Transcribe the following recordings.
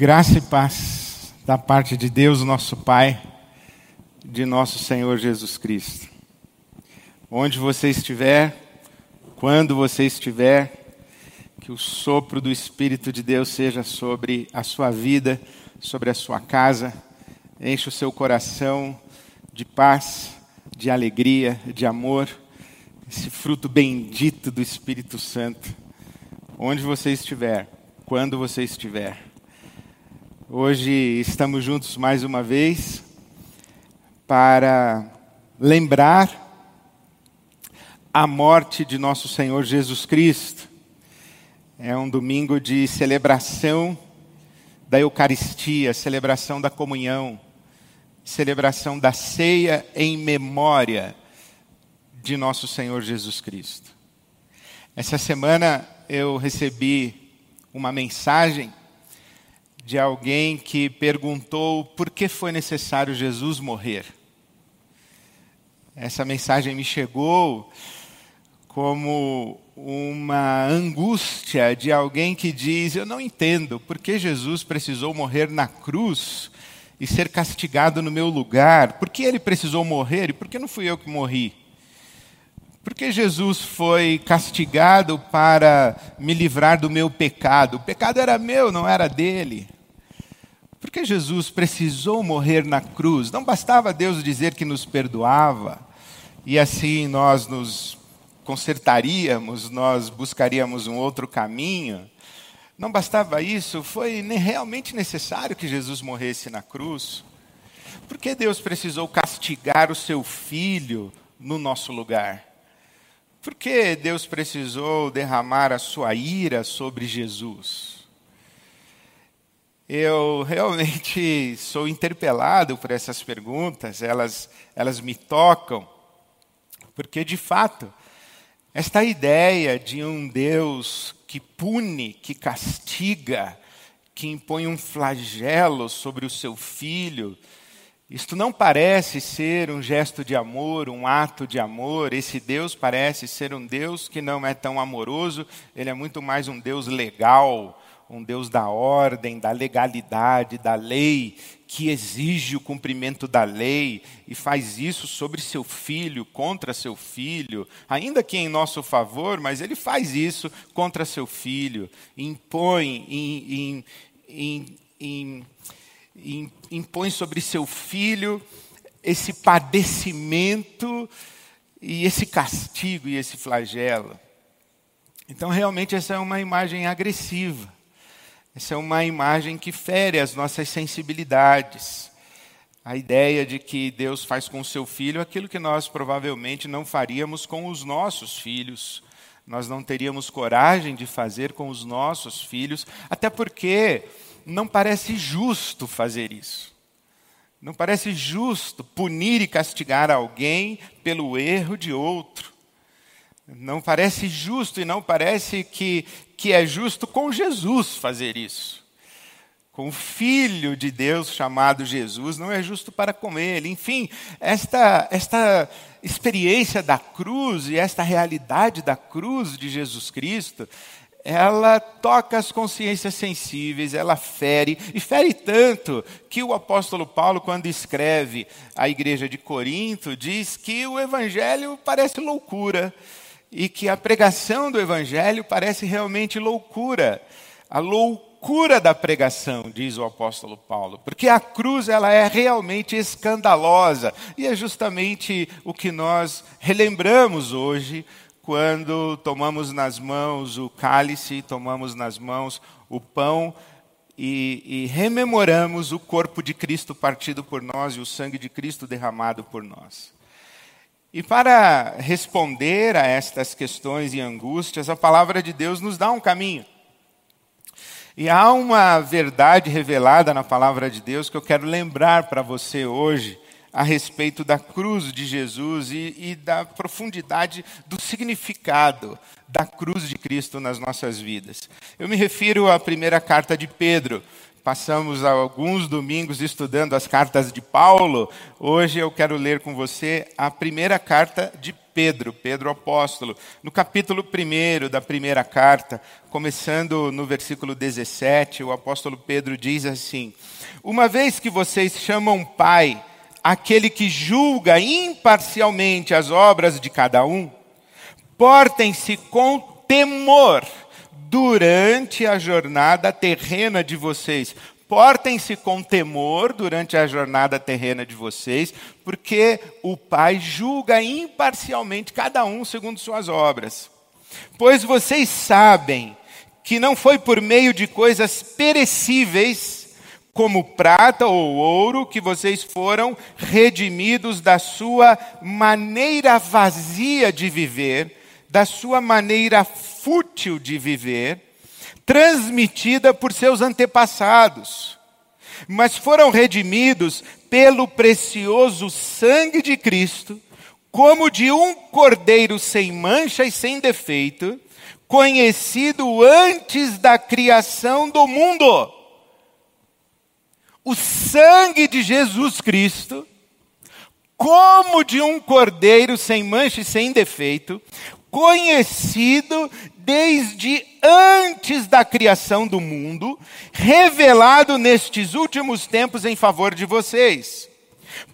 Graça e paz da parte de Deus, nosso Pai, de nosso Senhor Jesus Cristo. Onde você estiver, quando você estiver, que o sopro do Espírito de Deus seja sobre a sua vida, sobre a sua casa, enche o seu coração de paz, de alegria, de amor, esse fruto bendito do Espírito Santo. Onde você estiver, quando você estiver. Hoje estamos juntos mais uma vez para lembrar a morte de nosso Senhor Jesus Cristo. É um domingo de celebração da Eucaristia, celebração da comunhão, celebração da ceia em memória de nosso Senhor Jesus Cristo. Essa semana eu recebi uma mensagem de alguém que perguntou por que foi necessário Jesus morrer. Essa mensagem me chegou como uma angústia de alguém que diz: eu não entendo por que Jesus precisou morrer na cruz e ser castigado no meu lugar. Por que ele precisou morrer e por que não fui eu que morri? Por que Jesus foi castigado para me livrar do meu pecado? O pecado era meu, não era dele. Por que Jesus precisou morrer na cruz? Não bastava Deus dizer que nos perdoava, e assim nós nos consertaríamos, nós buscaríamos um outro caminho. Não bastava isso, foi realmente necessário que Jesus morresse na cruz. Por que Deus precisou castigar o seu Filho no nosso lugar? Por que Deus precisou derramar a sua ira sobre Jesus? Eu realmente sou interpelado por essas perguntas, elas me tocam, porque de fato, esta ideia de um Deus que pune, que castiga, que impõe um flagelo sobre o seu Filho, isto não parece ser um gesto de amor, um ato de amor. Esse Deus parece ser um Deus que não é tão amoroso, ele é muito mais um Deus legal, um Deus da ordem, da legalidade, da lei, que exige o cumprimento da lei e faz isso sobre seu Filho, contra seu Filho, ainda que em nosso favor, mas ele faz isso contra seu Filho, impõe, impõe sobre seu Filho esse padecimento e esse castigo e esse flagelo. Então, realmente, essa é uma imagem agressiva. Essa é uma imagem que fere as nossas sensibilidades. A ideia de que Deus faz com o seu Filho aquilo que nós provavelmente não faríamos com os nossos filhos. Nós não teríamos coragem de fazer com os nossos filhos, até porque não parece justo fazer isso. Não parece justo punir e castigar alguém pelo erro de outro. Não parece justo e não parece que é justo com Jesus fazer isso. Com o Filho de Deus chamado Jesus, não é justo para com ele. Enfim, esta experiência da cruz e esta realidade da cruz de Jesus Cristo, ela toca as consciências sensíveis, ela fere, e fere tanto que o apóstolo Paulo, quando escreve à igreja de Corinto, diz que o evangelho parece loucura e que a pregação do evangelho parece realmente loucura. A loucura da pregação, diz o apóstolo Paulo, porque a cruz ela é realmente escandalosa, e é justamente o que nós relembramos hoje, quando tomamos nas mãos o cálice, tomamos nas mãos o pão e rememoramos o corpo de Cristo partido por nós e o sangue de Cristo derramado por nós. E para responder a estas questões e angústias, a palavra de Deus nos dá um caminho. E há uma verdade revelada na palavra de Deus que eu quero lembrar para você hoje, a respeito da cruz de Jesus e da profundidade do significado da cruz de Cristo nas nossas vidas. Eu me refiro à primeira carta de Pedro. Passamos alguns domingos estudando as cartas de Paulo. Hoje eu quero ler com você a primeira carta de Pedro, Pedro apóstolo, no capítulo 1 da primeira carta, começando no versículo 17, o apóstolo Pedro diz assim: uma vez que vocês chamam Pai aquele que julga imparcialmente as obras de cada um, portem-se com temor durante a jornada terrena de vocês. Portem-se com temor durante a jornada terrena de vocês, porque o Pai julga imparcialmente cada um segundo suas obras. Pois vocês sabem que não foi por meio de coisas perecíveis, como prata ou ouro, que vocês foram redimidos da sua maneira vazia de viver, da sua maneira fútil de viver, transmitida por seus antepassados, mas foram redimidos pelo precioso sangue de Cristo, como de um cordeiro sem mancha e sem defeito, conhecido antes da criação do mundo. O sangue de Jesus Cristo, como de um cordeiro sem mancha e sem defeito, conhecido desde antes da criação do mundo, revelado nestes últimos tempos em favor de vocês.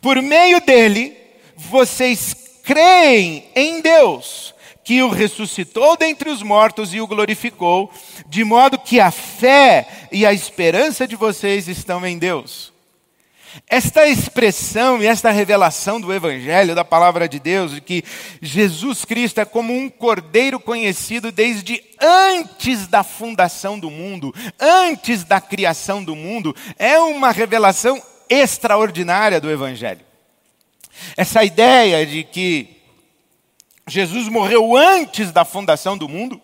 Por meio dele, vocês creem em Deus, que o ressuscitou dentre os mortos e o glorificou, de modo que a fé e a esperança de vocês estão em Deus. Esta expressão e esta revelação do Evangelho, da Palavra de Deus, de que Jesus Cristo é como um cordeiro conhecido desde antes da fundação do mundo, antes da criação do mundo, é uma revelação extraordinária do Evangelho. Essa ideia de que Jesus morreu antes da fundação do mundo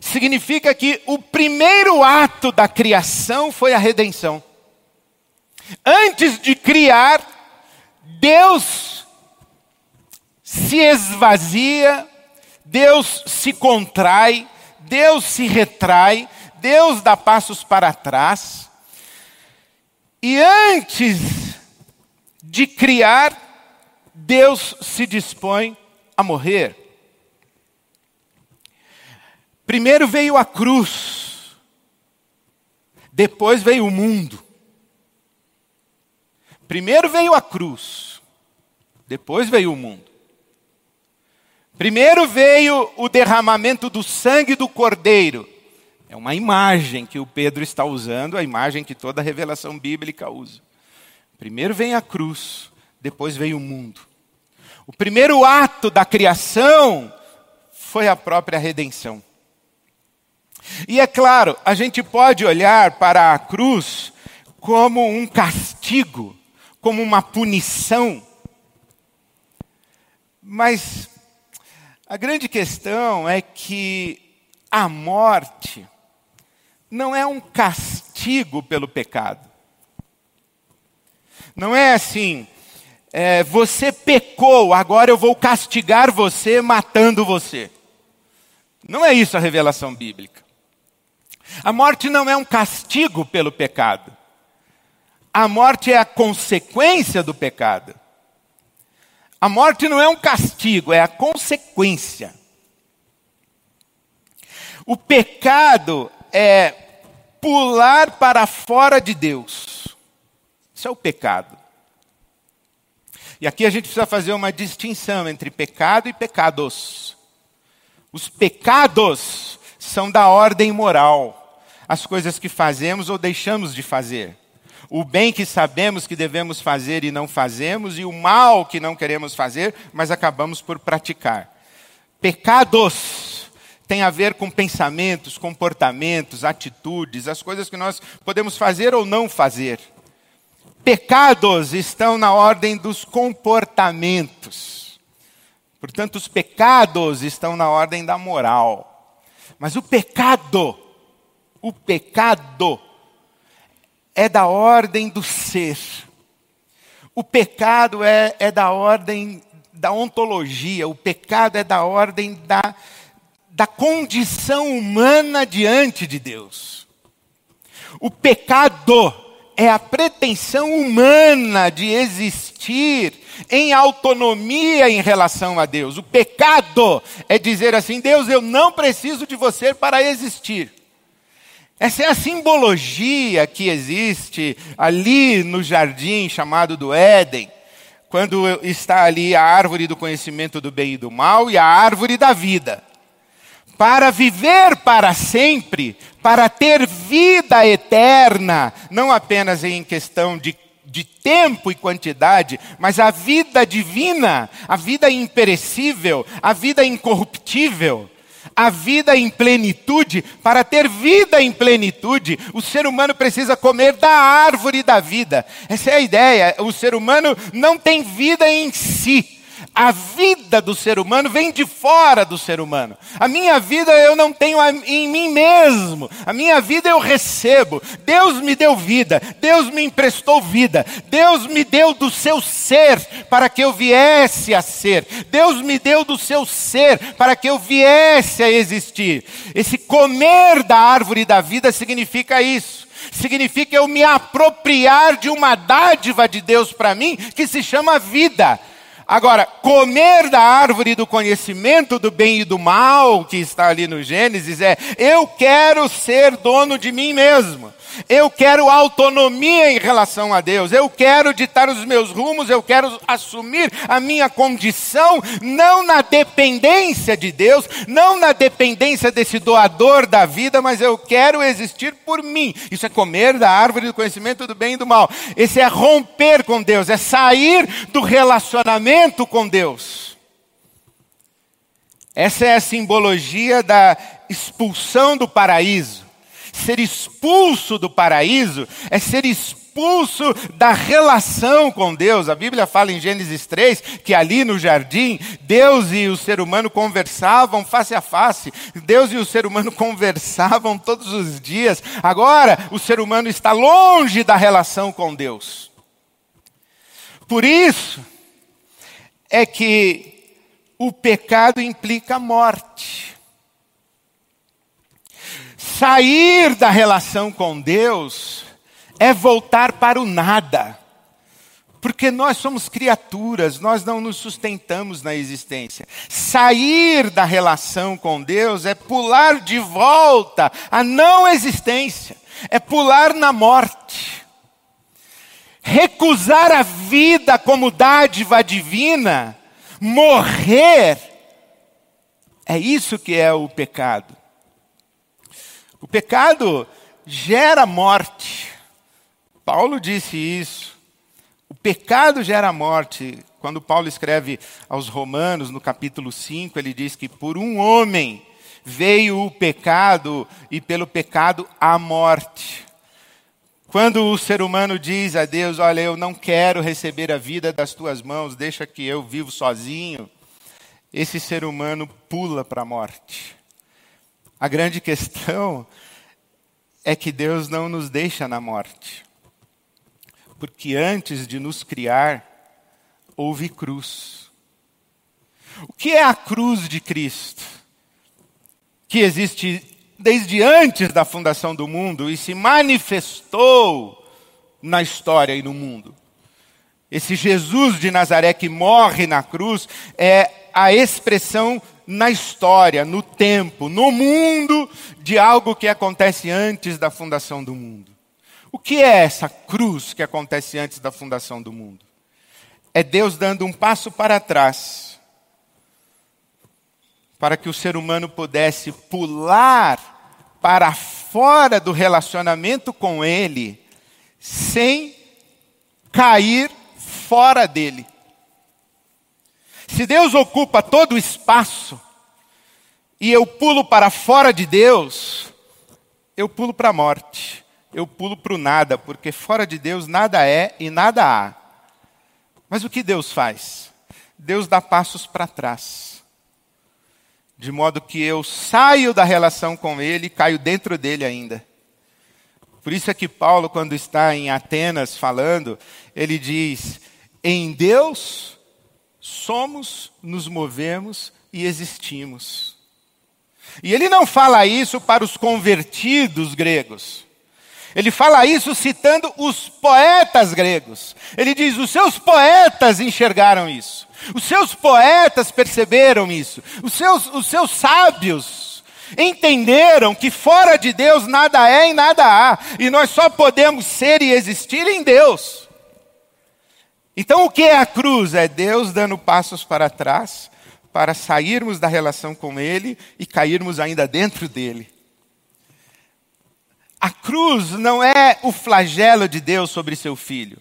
significa que o primeiro ato da criação foi a redenção. Antes de criar, Deus se esvazia, Deus se contrai, Deus se retrai, Deus dá passos para trás. E antes de criar, Deus se dispõe a morrer. Primeiro veio a cruz, depois veio o mundo. Primeiro veio a cruz, depois veio o mundo. Primeiro veio o derramamento do sangue do Cordeiro. É uma imagem que o Pedro está usando, a imagem que toda a revelação bíblica usa. Primeiro vem a cruz, depois veio o mundo. O primeiro ato da criação foi a própria redenção. E é claro, a gente pode olhar para a cruz como um castigo, como uma punição. Mas a grande questão é que a morte não é um castigo pelo pecado. Não é assim, você pecou, agora eu vou castigar você matando você. Não é isso a revelação bíblica. A morte não é um castigo pelo pecado. A morte é a consequência do pecado. A morte não é um castigo, é a consequência. O pecado é pular para fora de Deus. Isso é o pecado. E aqui a gente precisa fazer uma distinção entre pecado e pecados. Os pecados são da ordem moral, as coisas que fazemos ou deixamos de fazer. O bem que sabemos que devemos fazer e não fazemos, e o mal que não queremos fazer, mas acabamos por praticar. Pecados têm a ver com pensamentos, comportamentos, atitudes, as coisas que nós podemos fazer ou não fazer. Pecados estão na ordem dos comportamentos. Portanto, os pecados estão na ordem da moral. Mas o pecado é da ordem do ser. O pecado é da ordem da ontologia. O pecado é da ordem da condição humana diante de Deus. O pecado é a pretensão humana de existir em autonomia em relação a Deus. O pecado é dizer assim: Deus, eu não preciso de você para existir. Essa é a simbologia que existe ali no jardim chamado do Éden, quando está ali a árvore do conhecimento do bem e do mal e a árvore da vida. Para viver para sempre, para ter vida eterna, não apenas em questão de tempo e quantidade, mas a vida divina, a vida imperecível, a vida incorruptível, a vida em plenitude. Para ter vida em plenitude, o ser humano precisa comer da árvore da vida. Essa é a ideia. O ser humano não tem vida em si. A vida do ser humano vem de fora do ser humano. A minha vida eu não tenho em mim mesmo. A minha vida eu recebo. Deus me deu vida. Deus me emprestou vida. Deus me deu do seu ser para que eu viesse a ser. Deus me deu do seu ser para que eu viesse a existir. Esse comer da árvore da vida significa isso. Significa eu me apropriar de uma dádiva de Deus para mim que se chama vida. Agora, comer da árvore do conhecimento do bem e do mal, que está ali no Gênesis, é: eu quero ser dono de mim mesmo. Eu quero autonomia em relação a Deus. Eu quero ditar os meus rumos. Eu quero assumir a minha condição, não na dependência de Deus, não na dependência desse doador da vida, mas eu quero existir por mim. Isso é comer da árvore do conhecimento do bem e do mal. Esse é romper com Deus, é sair do relacionamento com Deus. Essa é a simbologia da expulsão do paraíso. Ser expulso do paraíso é ser expulso da relação com Deus. A Bíblia fala em Gênesis 3 que ali no jardim, Deus e o ser humano conversavam face a face. Deus e o ser humano conversavam todos os dias. Agora, o ser humano está longe da relação com Deus. Por isso é que o pecado implica morte. Sair da relação com Deus é voltar para o nada. Porque nós somos criaturas, nós não nos sustentamos na existência. Sair da relação com Deus é pular de volta à não existência. É pular na morte. Recusar a vida como dádiva divina, morrer, é isso que é o pecado. O pecado gera morte. Paulo disse isso. O pecado gera morte. Quando Paulo escreve aos Romanos, no capítulo 5, ele diz que por um homem veio o pecado e pelo pecado a morte. Quando o ser humano diz a Deus: olha, eu não quero receber a vida das tuas mãos, deixa que eu vivo sozinho, esse ser humano pula para a morte. A grande questão é que Deus não nos deixa na morte. Porque antes de nos criar, houve cruz. O que é a cruz de Cristo? Que existe desde antes da fundação do mundo e se manifestou na história e no mundo. Esse Jesus de Nazaré que morre na cruz é a expressão na história, no tempo, no mundo, de algo que acontece antes da fundação do mundo. O que é essa cruz que acontece antes da fundação do mundo? É Deus dando um passo para trás, para que o ser humano pudesse pular para fora do relacionamento com Ele, sem cair fora dele. Se Deus ocupa todo o espaço e eu pulo para fora de Deus, eu pulo para a morte, eu pulo para o nada, porque fora de Deus nada é e nada há. Mas o que Deus faz? Deus dá passos para trás, de modo que eu saio da relação com Ele e caio dentro dele ainda. Por isso é que Paulo, quando está em Atenas falando, ele diz: em Deus somos, nos movemos e existimos. E ele não fala isso para os convertidos gregos. Ele fala isso citando os poetas gregos. Ele diz, os seus poetas enxergaram isso. Os seus poetas perceberam isso. Os seus sábios entenderam que fora de Deus nada é e nada há. E nós só podemos ser e existir em Deus. Então o que é a cruz? É Deus dando passos para trás para sairmos da relação com Ele e cairmos ainda dentro dEle. A cruz não é o flagelo de Deus sobre seu filho.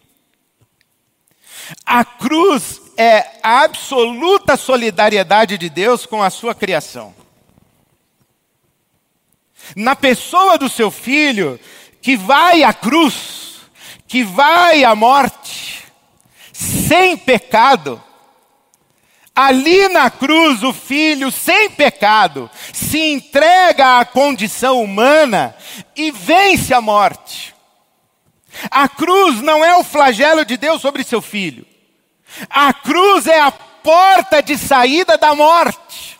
A cruz é a absoluta solidariedade de Deus com a sua criação. Na pessoa do seu filho, que vai à cruz, que vai à morte, sem pecado. Ali na cruz, o filho, sem pecado, se entrega à condição humana e vence a morte. A cruz não é o flagelo de Deus sobre seu filho. A cruz é a porta de saída da morte.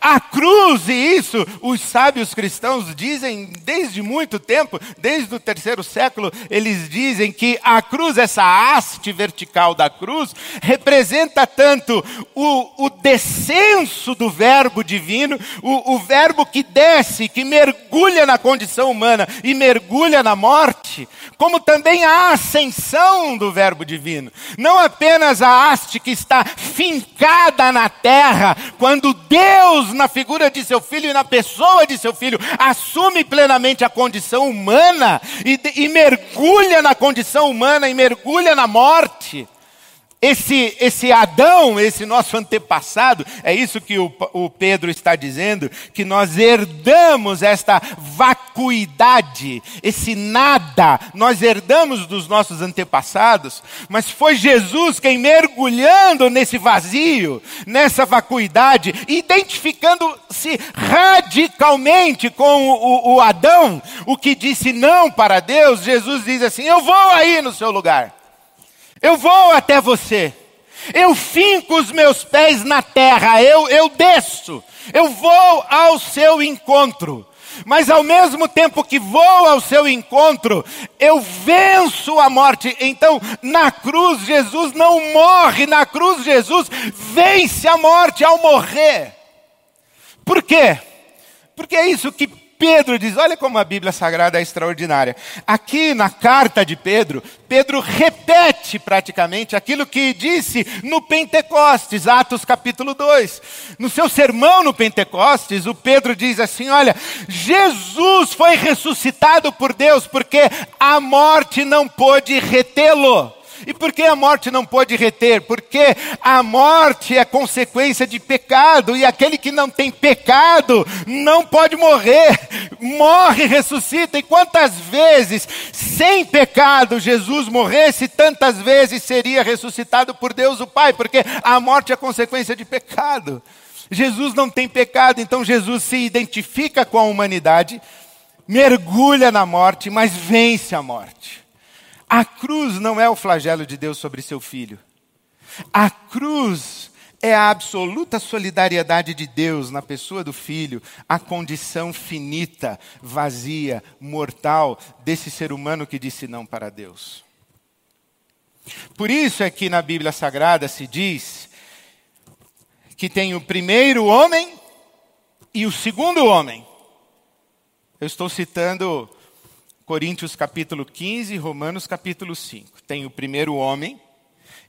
A cruz, e isso os sábios cristãos dizem desde muito tempo, desde o 3º século, eles dizem que a cruz, essa haste vertical da cruz, representa tanto o descenso do verbo divino, o verbo que desce, que mergulha na condição humana e mergulha na morte, como também a ascensão do verbo divino. Não apenas a haste que está fincada na terra, quando Deus, na figura de seu filho e na pessoa de seu filho, assume plenamente a condição humana e mergulha na condição humana e mergulha na morte. Esse Adão, esse nosso antepassado, é isso que o Pedro está dizendo, que nós herdamos esta vacuidade, esse nada, nós herdamos dos nossos antepassados, mas foi Jesus quem, mergulhando nesse vazio, nessa vacuidade, identificando-se radicalmente com o Adão, o que disse não para Deus, Jesus diz assim, eu vou aí no seu lugar. Eu vou até você, eu finco os meus pés na terra, eu desço, eu vou ao seu encontro. Mas ao mesmo tempo que vou ao seu encontro, eu venço a morte. Então, na cruz, Jesus não morre, na cruz, Jesus vence a morte ao morrer. Por quê? Porque é isso que Pedro diz, olha como a Bíblia Sagrada é extraordinária. Aqui na carta de Pedro, Pedro repete praticamente aquilo que disse no Pentecostes, Atos capítulo 2. No seu sermão no Pentecostes, o Pedro diz assim, olha, Jesus foi ressuscitado por Deus porque a morte não pôde retê-lo. E por que a morte não pôde reter? Porque a morte é consequência de pecado, e aquele que não tem pecado não pode morrer. Morre, ressuscita, e quantas vezes sem pecado Jesus morresse, tantas vezes seria ressuscitado por Deus o Pai, porque a morte é consequência de pecado. Jesus não tem pecado, então Jesus se identifica com a humanidade, mergulha na morte, mas vence a morte. A cruz não é o flagelo de Deus sobre seu filho. A cruz é a absoluta solidariedade de Deus na pessoa do filho, a condição finita, vazia, mortal desse ser humano que disse não para Deus. Por isso é que na Bíblia Sagrada se diz que tem o primeiro homem e o segundo homem. Eu estou citando Coríntios capítulo 15, Romanos capítulo 5. Tem o primeiro homem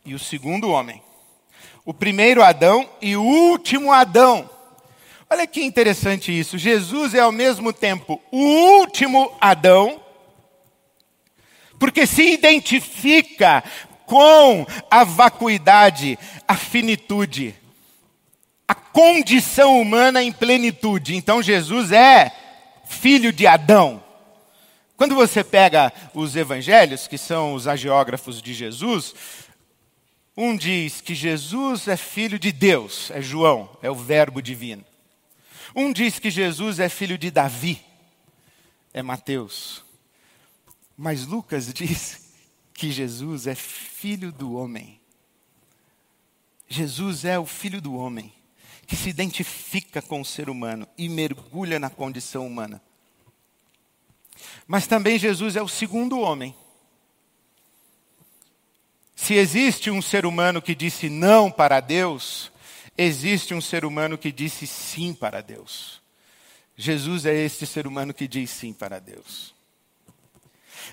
e o segundo homem. O primeiro Adão e o último Adão. Olha que interessante isso. Jesus é ao mesmo tempo o último Adão, porque se identifica com a vacuidade, a finitude, a condição humana em plenitude. Então Jesus é filho de Adão. Quando você pega os evangelhos, que são os hagiógrafos de Jesus, um diz que Jesus é filho de Deus, é João, é o verbo divino. Um diz que Jesus é filho de Davi, é Mateus. Mas Lucas diz que Jesus é filho do homem. Jesus é o filho do homem, que se identifica com o ser humano e mergulha na condição humana. Mas também Jesus é o segundo homem. Se existe um ser humano que disse não para Deus, existe um ser humano que disse sim para Deus. Jesus é este ser humano que diz sim para Deus.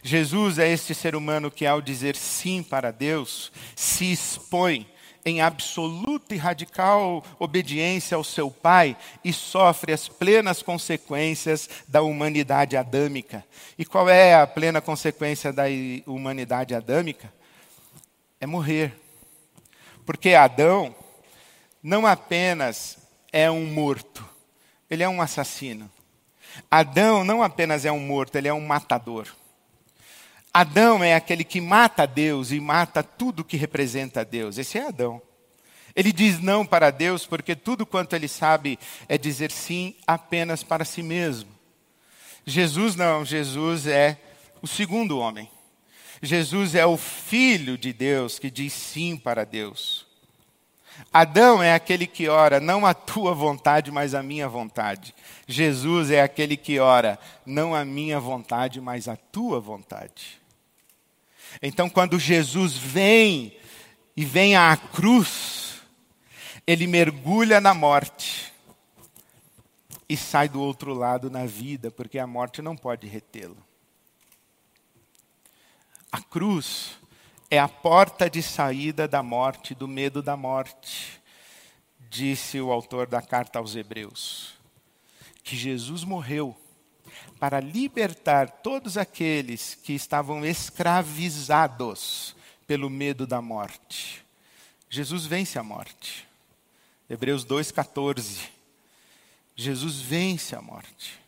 Jesus é este ser humano que, ao dizer sim para Deus, se expõe em absoluta e radical obediência ao seu Pai e sofre as plenas consequências da humanidade adâmica. E qual é a plena consequência da humanidade adâmica? É morrer. Porque Adão não apenas é um morto, ele é um assassino. Adão não apenas é um morto, ele é um matador. Adão é aquele que mata Deus e mata tudo que representa Deus. Esse é Adão. Ele diz não para Deus porque tudo quanto ele sabe é dizer sim apenas para si mesmo. Jesus não, Jesus é o segundo homem. Jesus é o Filho de Deus que diz sim para Deus. Adão é aquele que ora, não a tua vontade, mas a minha vontade. Jesus é aquele que ora, não a minha vontade, mas a tua vontade. Então, quando Jesus vem e vem à cruz, ele mergulha na morte e sai do outro lado na vida, porque a morte não pode retê-lo. A cruz é a porta de saída da morte, do medo da morte, disse o autor da carta aos Hebreus. Que Jesus morreu para libertar todos aqueles que estavam escravizados pelo medo da morte. Jesus vence a morte. Hebreus 2,14. Jesus vence a morte.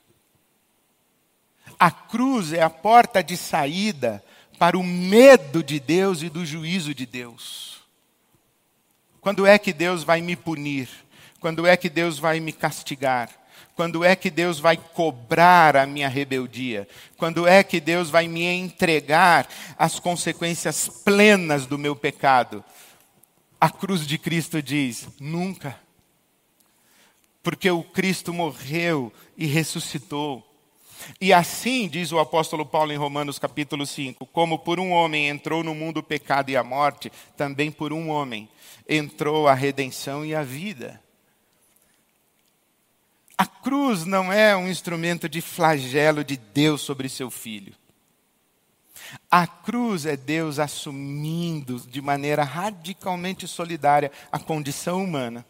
A cruz é a porta de saída para o medo de Deus e do juízo de Deus. Quando é que Deus vai me punir? Quando é que Deus vai me castigar? Quando é que Deus vai cobrar a minha rebeldia? Quando é que Deus vai me entregar às consequências plenas do meu pecado? A cruz de Cristo diz, nunca. Porque o Cristo morreu e ressuscitou. E assim, diz o apóstolo Paulo em Romanos capítulo 5, como por um homem entrou no mundo o pecado e a morte, também por um homem entrou a redenção e a vida. A cruz não é um instrumento de flagelo de Deus sobre seu filho. A cruz é Deus assumindo de maneira radicalmente solidária a condição humana,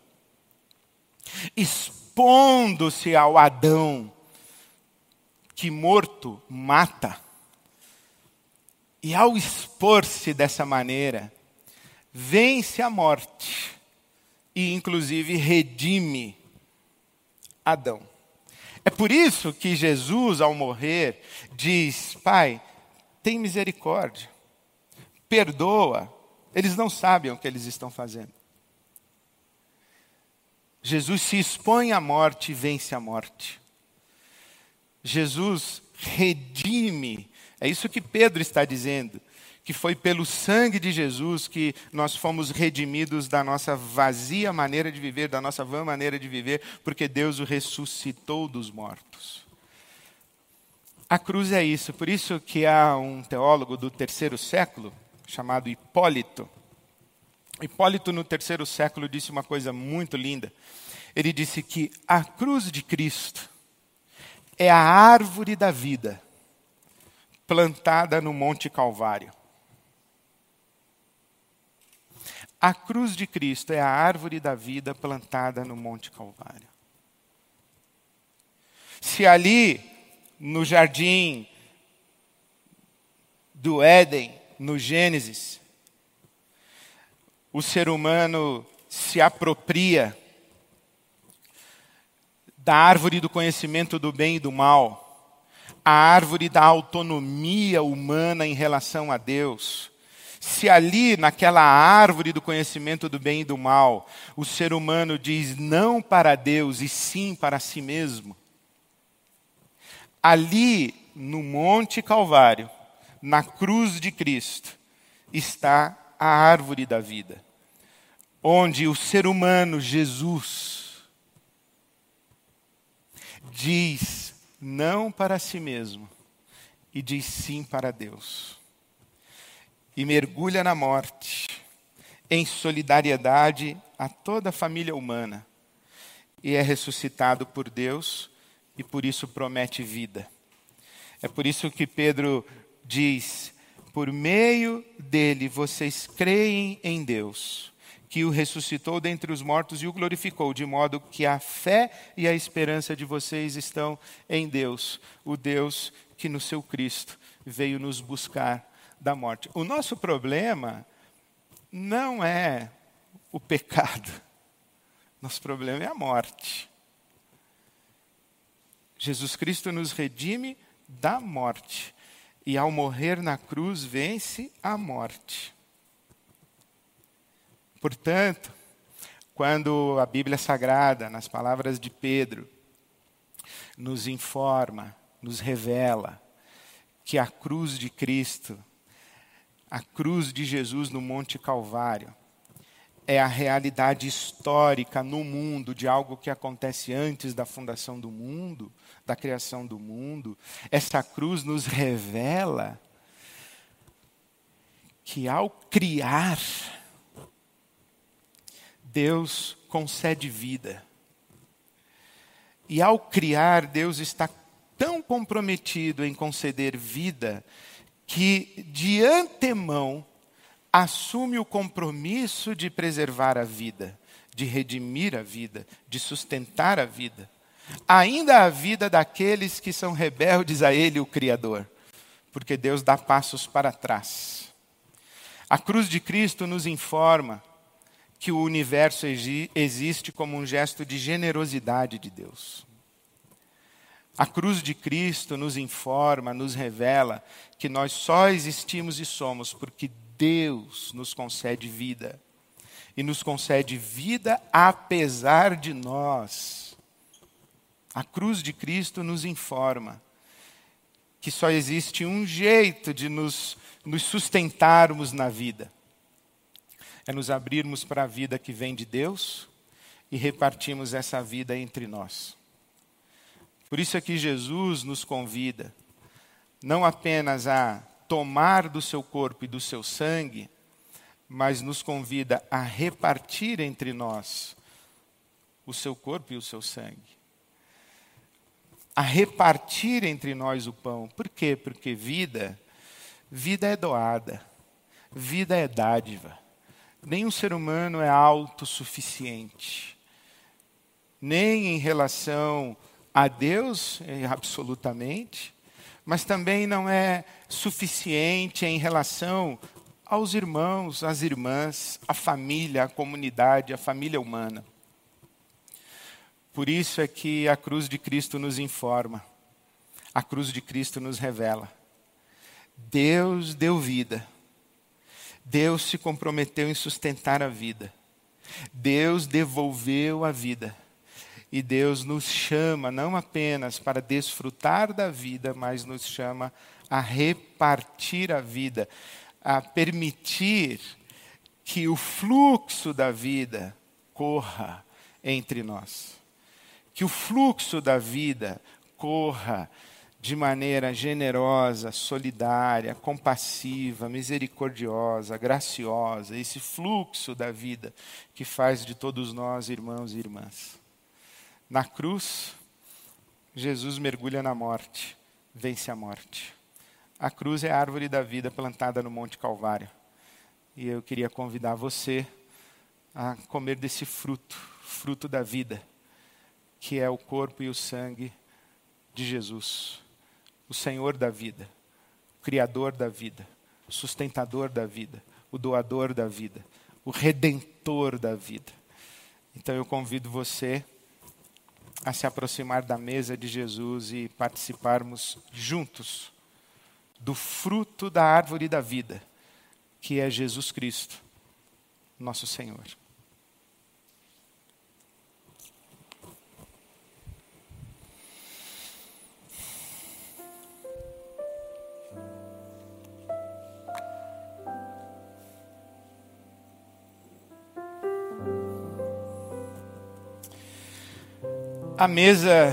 expondo-se ao Adão, que morto mata. E ao expor-se dessa maneira, vence a morte e inclusive redime Adão. É por isso que Jesus, ao morrer, diz, Pai, tem misericórdia, perdoa, eles não sabem o que eles estão fazendo. Jesus se expõe à morte e vence a morte. Jesus redime, é isso que Pedro está dizendo, que foi pelo sangue de Jesus que nós fomos redimidos da nossa vazia maneira de viver, da nossa vã maneira de viver, porque Deus o ressuscitou dos mortos. A cruz é isso, por isso que há um teólogo do terceiro século, chamado Hipólito. Hipólito, no terceiro século, disse uma coisa muito linda. Ele disse que a cruz de Cristo é a árvore da vida, plantada no Monte Calvário. A cruz de Cristo é a árvore da vida plantada no Monte Calvário. Se ali, no jardim do Éden, no Gênesis, o ser humano se apropria da árvore do conhecimento do bem e do mal, a árvore da autonomia humana em relação a Deus. Se ali, naquela árvore do conhecimento do bem e do mal, o ser humano diz não para Deus e sim para si mesmo, ali, no Monte Calvário, na cruz de Cristo, está a árvore da vida, onde o ser humano, Jesus, diz não para si mesmo, e diz sim para Deus. E mergulha na morte, em solidariedade a toda a família humana. E é ressuscitado por Deus e por isso promete vida. É por isso que Pedro diz, por meio dele vocês creem em Deus, que o ressuscitou dentre os mortos e o glorificou, de modo que a fé e a esperança de vocês estão em Deus, o Deus que no seu Cristo veio nos buscar da morte. O nosso problema não é o pecado. Nosso problema é a morte. Jesus Cristo nos redime da morte. E ao morrer na cruz, vence a morte. Portanto, quando a Bíblia Sagrada, nas palavras de Pedro, nos informa, nos revela que a cruz de Cristo, a cruz de Jesus no Monte Calvário, é a realidade histórica no mundo de algo que acontece antes da fundação do mundo, da criação do mundo. Essa cruz nos revela que ao criar, Deus concede vida. E ao criar, Deus está tão comprometido em conceder vida que de antemão assume o compromisso de preservar a vida, de redimir a vida, de sustentar a vida. Ainda a vida daqueles que são rebeldes a Ele, o Criador. Porque Deus dá passos para trás. A cruz de Cristo nos informa que o universo existe como um gesto de generosidade de Deus. A cruz de Cristo nos informa, nos revela que nós só existimos e somos porque Deus nos concede vida. E nos concede vida apesar de nós. A cruz de Cristo nos informa que só existe um jeito de nos sustentarmos na vida. É nos abrirmos para a vida que vem de Deus e repartirmos essa vida entre nós. Por isso é que Jesus nos convida não apenas a tomar do seu corpo e do seu sangue, mas nos convida a repartir entre nós o seu corpo e o seu sangue. A repartir entre nós o pão. Por quê? Porque vida é doada, vida é dádiva. Nenhum ser humano é autossuficiente, nem em relação a Deus, absolutamente, mas também não é suficiente em relação aos irmãos, às irmãs, à família, à comunidade, à família humana. Por isso é que a cruz de Cristo nos informa, a cruz de Cristo nos revela. Deus deu vida, Deus se comprometeu em sustentar a vida, Deus devolveu a vida. E Deus nos chama não apenas para desfrutar da vida, mas nos chama a repartir a vida, a permitir que o fluxo da vida corra entre nós. Que o fluxo da vida corra de maneira generosa, solidária, compassiva, misericordiosa, graciosa. Esse fluxo da vida que faz de todos nós irmãos e irmãs. Na cruz, Jesus mergulha na morte, vence a morte. A cruz é a árvore da vida plantada no Monte Calvário. E eu queria convidar você a comer desse fruto, fruto da vida, que é o corpo e o sangue de Jesus. O Senhor da vida, o Criador da vida, o sustentador da vida, o doador da vida, o redentor da vida. Então eu convido você a se aproximar da mesa de Jesus e participarmos juntos do fruto da árvore da vida, que é Jesus Cristo, nosso Senhor. A mesa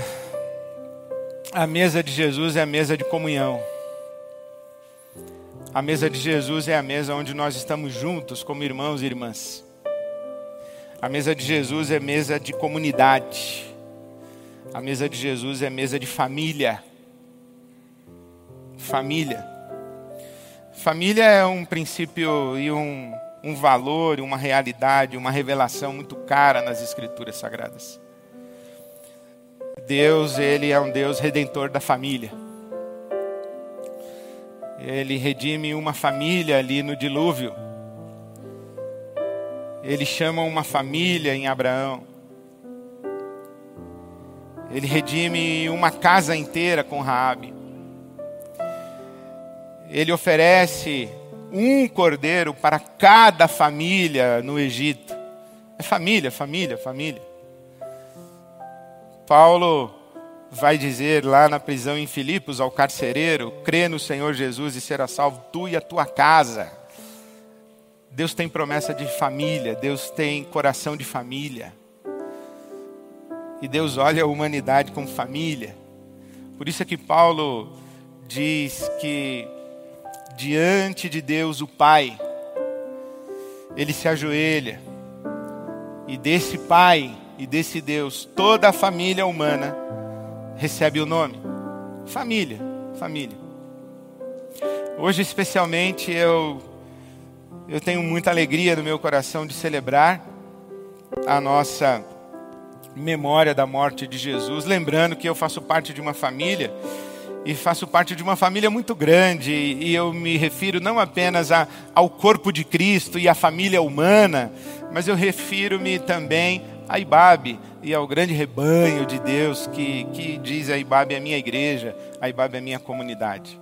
de Jesus é a mesa de comunhão. A mesa de Jesus é a mesa onde nós estamos juntos como irmãos e irmãs. A mesa de Jesus é mesa de comunidade. A mesa de Jesus é mesa de família. Família. Família é um princípio e um valor, uma realidade, uma revelação muito cara nas Escrituras Sagradas. Deus, Ele é um Deus redentor da família. Ele redime uma família ali no dilúvio. Ele chama uma família em Abraão. Ele redime uma casa inteira com Raabe. Ele oferece um cordeiro para cada família no Egito. É família, família, família. Paulo vai dizer lá na prisão em Filipos ao carcereiro: crê no Senhor Jesus e será salvo tu e a tua casa. Deus tem promessa de família, Deus tem coração de família. E Deus olha a humanidade como família. Por isso é que Paulo diz que diante de Deus, o Pai, ele se ajoelha. E desse Pai e desse Deus, toda a família humana recebe o nome. Família, família. Hoje, especialmente, eu tenho muita alegria no meu coração de celebrar a nossa memória da morte de Jesus. Lembrando que eu faço parte de uma família, e faço parte de uma família muito grande. E eu me refiro não apenas ao corpo de Cristo e à família humana, mas eu refiro-me também a IBAB e ao grande rebanho de Deus que diz: a IBAB é a minha igreja, a IBAB é a minha comunidade.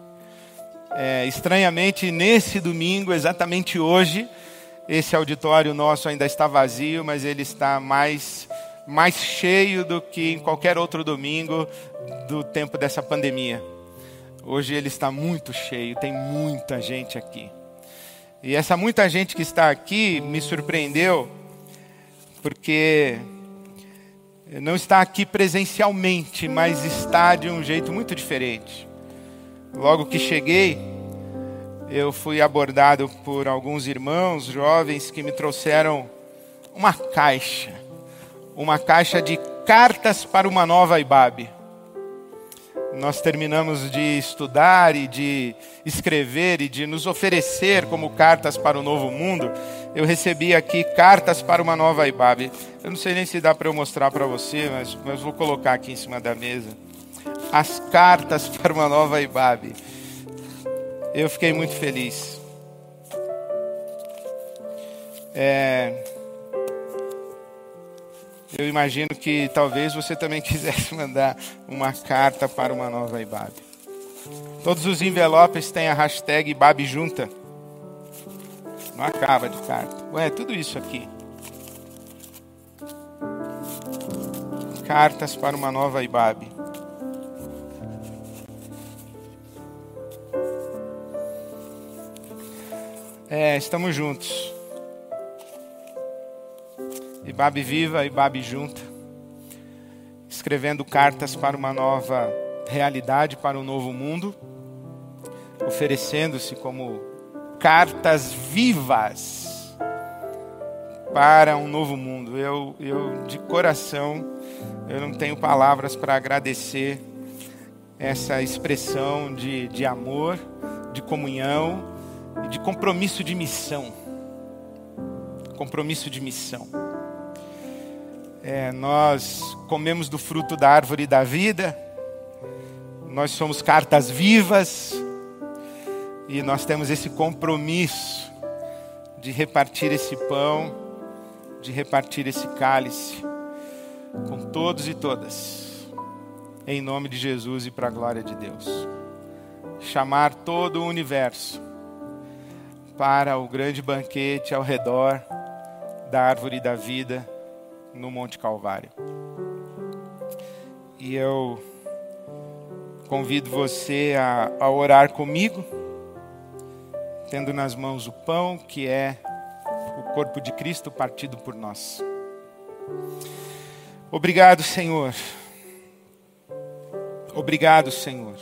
Estranhamente, nesse domingo, exatamente hoje, esse auditório nosso ainda está vazio, mas ele está mais cheio do que em qualquer outro domingo do tempo dessa pandemia. Hoje ele está muito cheio, tem muita gente aqui. E essa muita gente que está aqui me surpreendeu, porque não está aqui presencialmente, mas está de um jeito muito diferente. Logo que cheguei, eu fui abordado por alguns irmãos jovens que me trouxeram uma caixa de cartas para uma nova IBAB. Nós terminamos de estudar e de escrever e de nos oferecer como cartas para o novo mundo. Eu recebi aqui cartas para uma nova IBAB. Eu não sei nem se dá para eu mostrar para você, mas vou colocar aqui em cima da mesa. As cartas para uma nova IBAB. Eu fiquei muito feliz. Eu imagino que talvez você também quisesse mandar uma carta para uma nova IBAB. Todos os envelopes têm a hashtag IBAB junta. Não acaba de carta. Tudo isso aqui. Cartas para uma nova IBAB. Estamos juntos. IBAB viva, IBAB junta, escrevendo cartas para uma nova realidade, para um novo mundo, oferecendo-se como cartas vivas para um novo mundo. Eu de coração, eu não tenho palavras para agradecer essa expressão de amor, de comunhão e de compromisso de missão. Compromisso de missão. Nós comemos do fruto da árvore da vida, nós somos cartas vivas e nós temos esse compromisso de repartir esse pão, de repartir esse cálice com todos e todas, em nome de Jesus e para a glória de Deus. Chamar todo o universo para o grande banquete ao redor da árvore da vida no Monte Calvário. E eu convido você a orar comigo, tendo nas mãos o pão que é o corpo de Cristo partido por nós. Obrigado, Senhor. Obrigado, Senhor.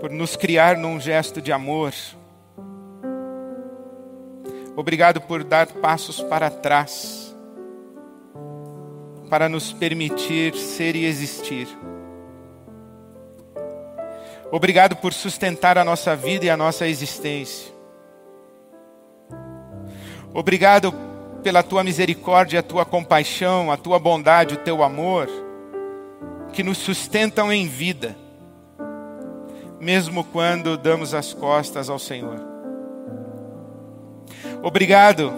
por nos criar num gesto de amor. Obrigado por dar passos para trás, para nos permitir ser e existir. Obrigado por sustentar a nossa vida e a nossa existência. Obrigado pela Tua misericórdia, a Tua compaixão, a Tua bondade, o Teu amor, que nos sustentam em vida, mesmo quando damos as costas ao Senhor. Obrigado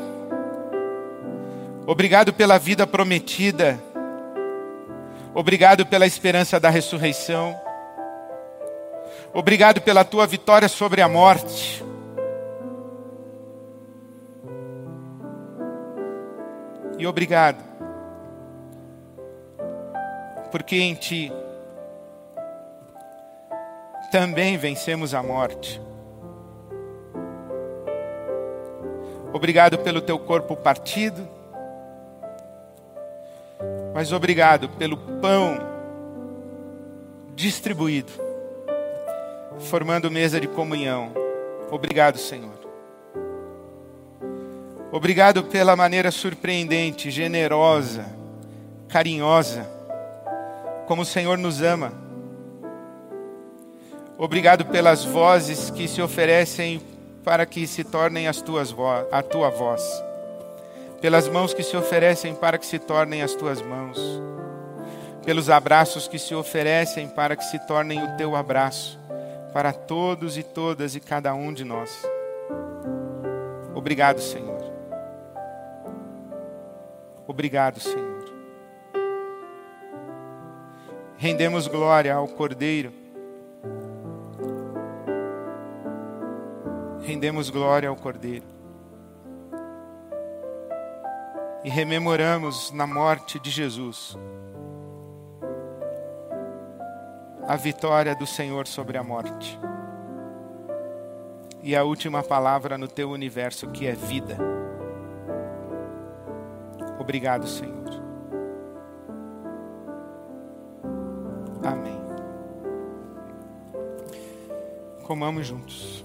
pela vida prometida. Obrigado pela esperança da ressurreição. Obrigado pela Tua vitória sobre a morte. E obrigado, porque em Ti também vencemos a morte. Obrigado pelo Teu corpo partido, mas obrigado pelo pão distribuído, formando mesa de comunhão. Obrigado, Senhor. Obrigado pela maneira surpreendente, generosa, carinhosa, como o Senhor nos ama. Obrigado pelas vozes que se oferecem para que se tornem a Tua voz. Pelas mãos que se oferecem para que se tornem as Tuas mãos. Pelos abraços que se oferecem para que se tornem o Teu abraço. Para todos e todas e cada um de nós. Obrigado, Senhor. Obrigado, Senhor. Rendemos glória ao Cordeiro. Rendemos glória ao Cordeiro. E rememoramos na morte de Jesus a vitória do Senhor sobre a morte. E a última palavra no Teu universo, que é vida. Obrigado, Senhor. Amém. Comamos juntos.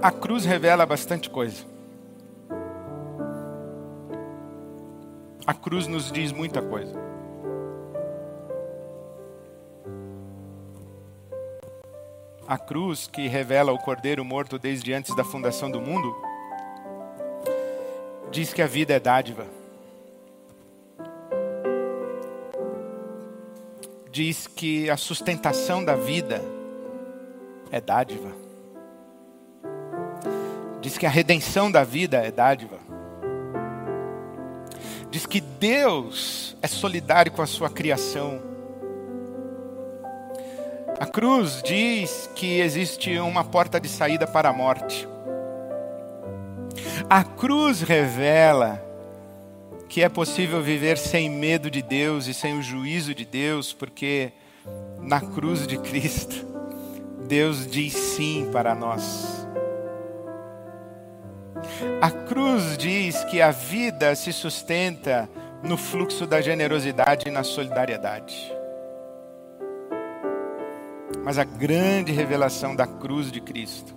A cruz revela bastante coisa. A cruz nos diz muita coisa. A cruz, que revela o Cordeiro morto desde antes da fundação do mundo, diz que a vida é dádiva. Diz que a sustentação da vida é dádiva. Diz que a redenção da vida é dádiva. Diz que Deus é solidário com a sua criação. A cruz diz que existe uma porta de saída para a morte. A cruz revela que é possível viver sem medo de Deus e sem o juízo de Deus, porque na cruz de Cristo, Deus diz sim para nós. A cruz diz que a vida se sustenta no fluxo da generosidade e na solidariedade. Mas a grande revelação da cruz de Cristo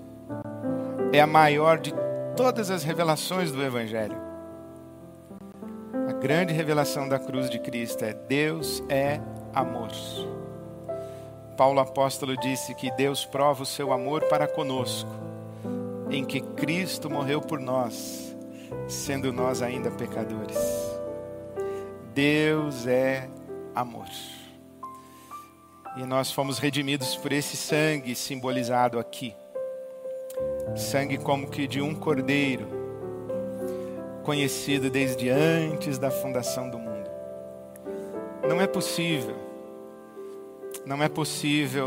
é a maior de todas as revelações do Evangelho. A grande revelação da cruz de Cristo é: Deus é amor. Paulo apóstolo disse que Deus prova o seu amor para conosco, em que Cristo morreu por nós, sendo nós ainda pecadores. Deus é amor. E nós fomos redimidos por esse sangue simbolizado aqui. Sangue como que de um cordeiro, conhecido desde antes da fundação do mundo. Não é possível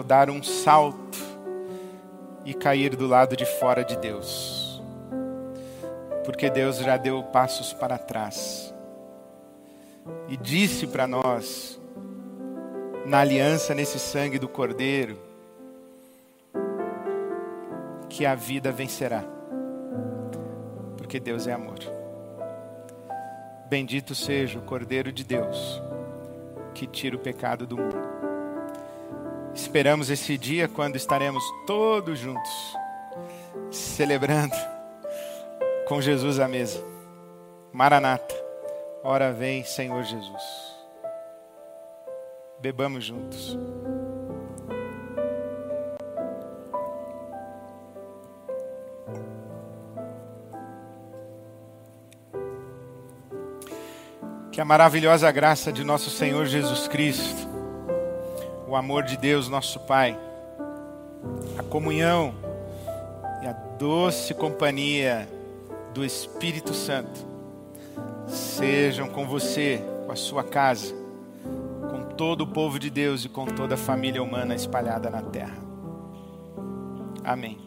dar um salto e cair do lado de fora de Deus, porque Deus já deu passos para trás e disse para nós na aliança, nesse sangue do Cordeiro, que a vida vencerá, porque Deus é amor. Bendito seja o Cordeiro de Deus, que tira o pecado do mundo. Esperamos esse dia quando estaremos todos juntos, celebrando com Jesus à mesa. Maranata, ora vem Senhor Jesus. Bebamos juntos. Que a maravilhosa graça de nosso Senhor Jesus Cristo, o amor de Deus, nosso Pai, a comunhão e a doce companhia do Espírito Santo sejam com você, com a sua casa, com todo o povo de Deus e com toda a família humana espalhada na terra. Amém.